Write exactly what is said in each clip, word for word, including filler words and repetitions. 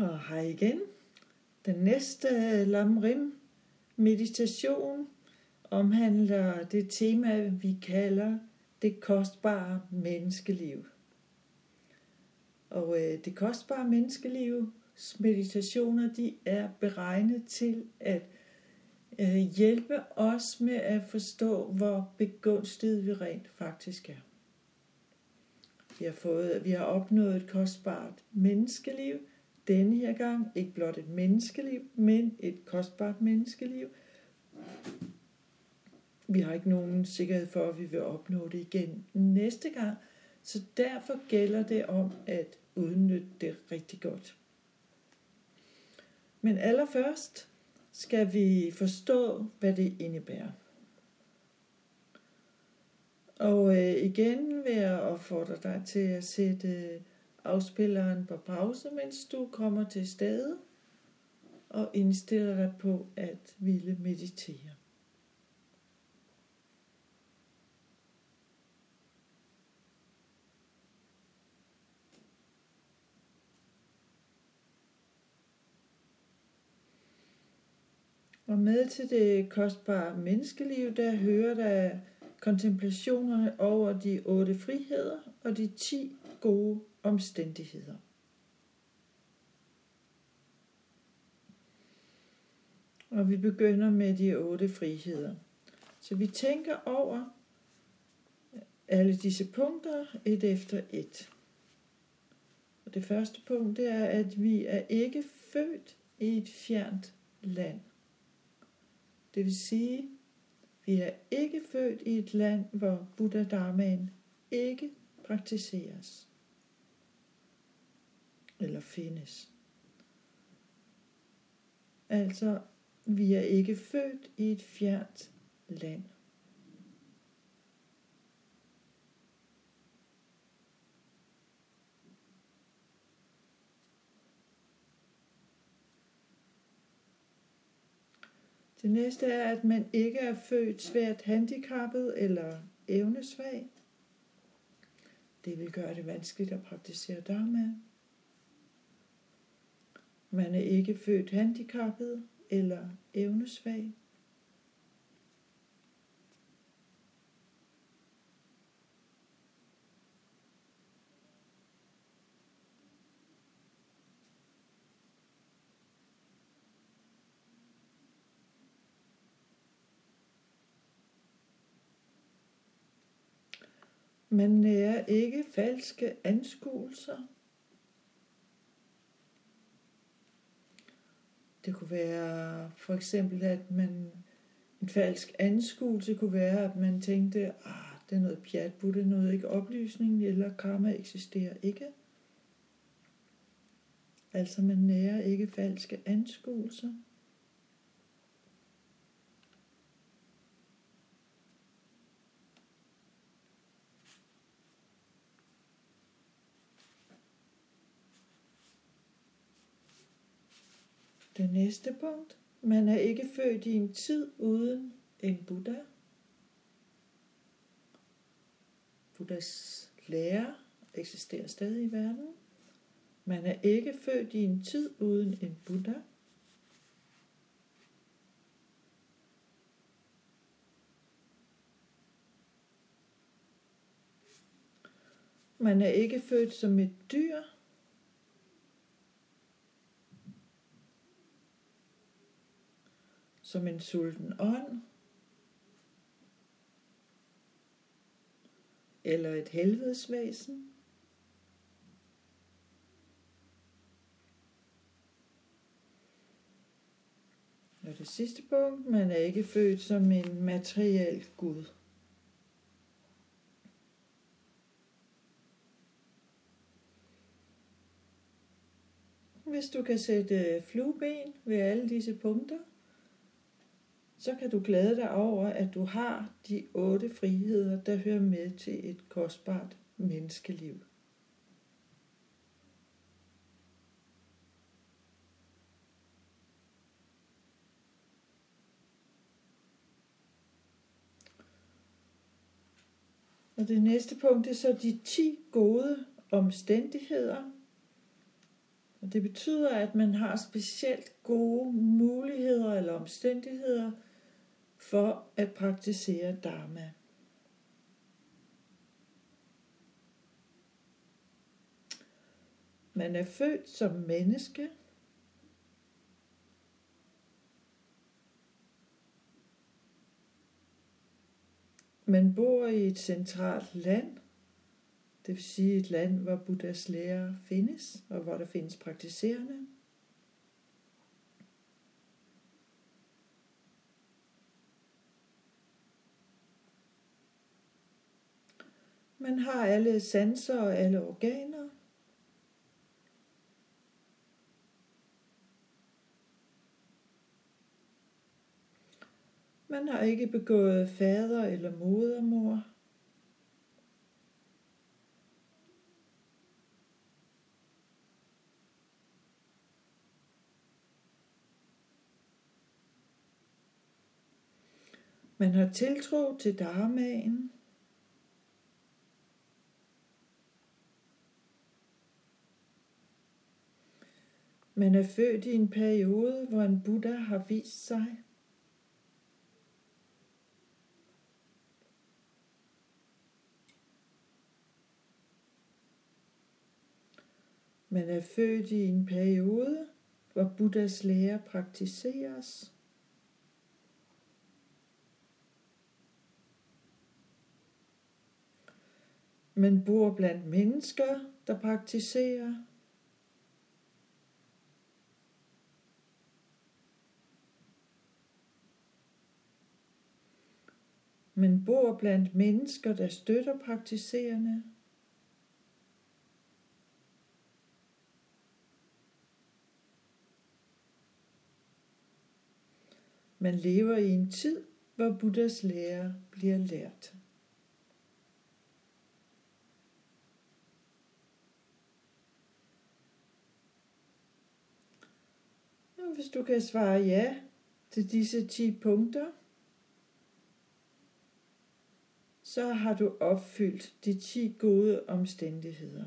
Og hej igen. Den næste Lam Rim meditation omhandler det tema, vi kalder det kostbare menneskeliv. Og øh, det kostbare menneskelivs meditationer, de er beregnet til at øh, hjælpe os med at forstå, hvor begunstigede vi rent faktisk er. Vi har, fået, vi har opnået et kostbart menneskeliv denne her gang. Ikke blot et menneskeliv, men et kostbart menneskeliv. Vi har ikke nogen sikkerhed for, at vi vil opnå det igen næste gang. Så derfor gælder det om at udnytte det rigtig godt. Men allerførst skal vi forstå, hvad det indebærer. Og øh, igen vil jeg opfordre dig til at sætte øh, afspilleren på pause, mens du kommer til stede og indstiller dig på at ville meditere. Og med til det kostbare menneskeliv, der hører der kontemplationerne over de otte friheder og de ti gode omstændigheder. Og vi begynder med de otte friheder. Så vi tænker over alle disse punkter et efter et. Og det første punkt det er, at vi er ikke født i et fjernt land. Det vil sige, vi er ikke født i et land, hvor Buddha Dharmaen ikke praktiseres eller findes. Altså, vi er ikke født i et fjernt land. Det næste er, at man ikke er født svært handicappet eller evnesvag. Det vil gøre det vanskeligt at praktisere dharma. Man er ikke født handicappet eller evnesvag. Man nærer ikke falske anskuelser. Det kunne være for eksempel, at man en falsk anskuelse kunne være, at man tænkte, ah, det er noget pjat, Buddha nåede ikke oplysningen, eller karma eksisterer ikke. Altså man nærer ikke falske anskuelser. Det næste punkt. Man er ikke født i en tid uden en Buddha. Buddhas lære eksisterer stadig i verden. Man er ikke født i en tid uden en Buddha. Man er ikke født som et dyr. Som en sulten ånd, eller et helvedesvæsen. Og det sidste punkt, man er ikke født som en materiel gud. Hvis du kan sætte flueben ved alle disse punkter, så kan du glæde dig over, at du har de otte friheder, der hører med til et kostbart menneskeliv. Og det næste punkt er så de ti gode omstændigheder. Og det betyder, at man har specielt gode muligheder eller omstændigheder for at praktisere dharma. Man er født som menneske. Man bor i et centralt land, det vil sige et land, hvor Buddhas lærer findes, og hvor der findes praktiserende. Man har alle sanser og alle organer. Man har ikke begået fader eller modermor. Man har tiltro til dharmaen. Man er født i en periode, hvor en Buddha har vist sig. Man er født i en periode, hvor Buddhas lære praktiseres. Man bor blandt mennesker, der praktiserer. Man bor blandt mennesker, der støtter praktiserende. Man lever i en tid, hvor Buddhas lære bliver lært. Og hvis du kan svare ja til disse ti punkter, så har du opfyldt de ti gode omstændigheder.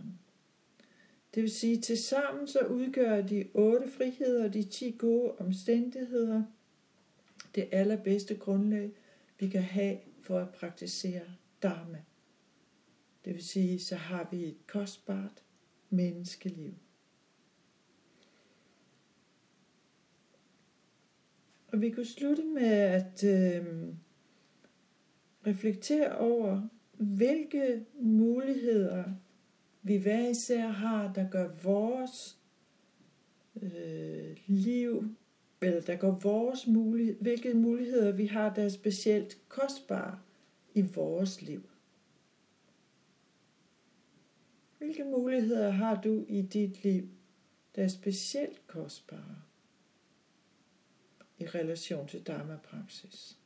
Det vil sige, at tilsammen så udgør de otte friheder og de ti gode omstændigheder det allerbedste grundlag, vi kan have for at praktisere dharma. Det vil sige, så har vi et kostbart menneskeliv. Og vi kunne slutte med at øh, reflektere over, hvilke muligheder vi hver især har, der gør vores øh, liv, eller der går vores mulighed, hvilke muligheder vi har, der er specielt kostbare i vores liv. Hvilke muligheder har du i dit liv, der er specielt kostbare i relation til dharma-praksis?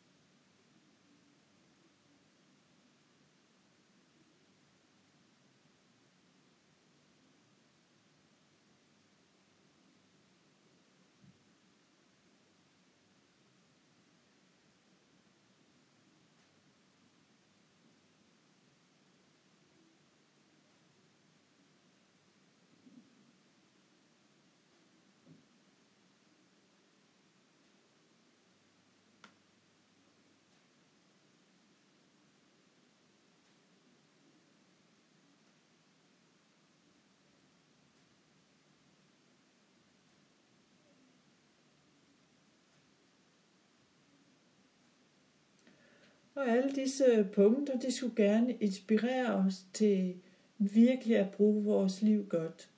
Og alle disse punkter, de skulle gerne inspirere os til virkelig at bruge vores liv godt.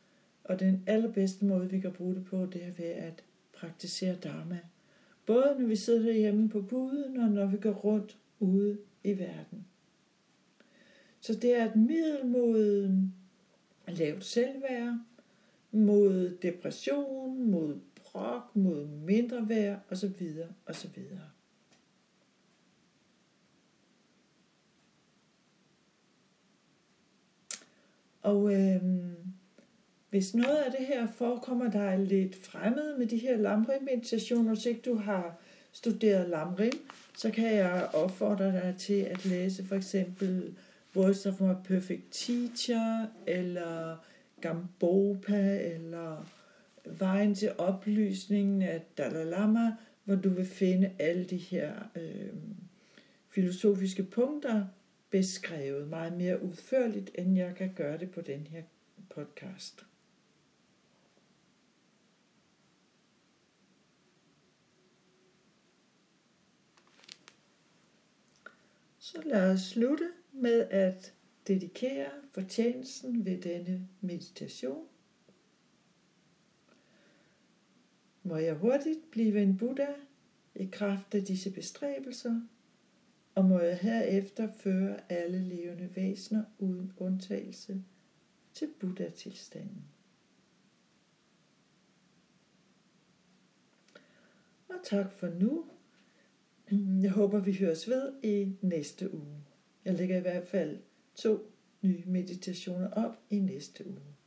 Og den allerbedste måde, vi kan bruge det på, det er ved at praktisere dharma. Både når vi sidder derhjemme på puden, og når vi går rundt ude i verden. Så det er et middel mod lavt selvværd, mod depression, mod brok, mod mindreværd osv. osv. Og øh, hvis noget af det her forekommer dig lidt fremmed med de her Lam Rim meditationer, hvis ikke du har studeret Lam Rim, så kan jeg opfordre dig til at læse for eksempel Vodstrafon Perfect Teacher, eller Gambopa, eller Vejen til oplysningen af Dalai Lama, hvor du vil finde alle de her øh, filosofiske punkter beskrevet meget mere udførligt, end jeg kan gøre det på den her podcast. Så lad os slutte med at dedikere fortjenesten ved denne meditation. Må jeg hurtigt blive en Buddha i kraft af disse bestræbelser, og må jeg herefter føre alle levende væsener uden undtagelse til Buddha-tilstanden. Og tak for nu. Jeg håber, vi høres ved i næste uge. Jeg lægger i hvert fald to nye meditationer op i næste uge.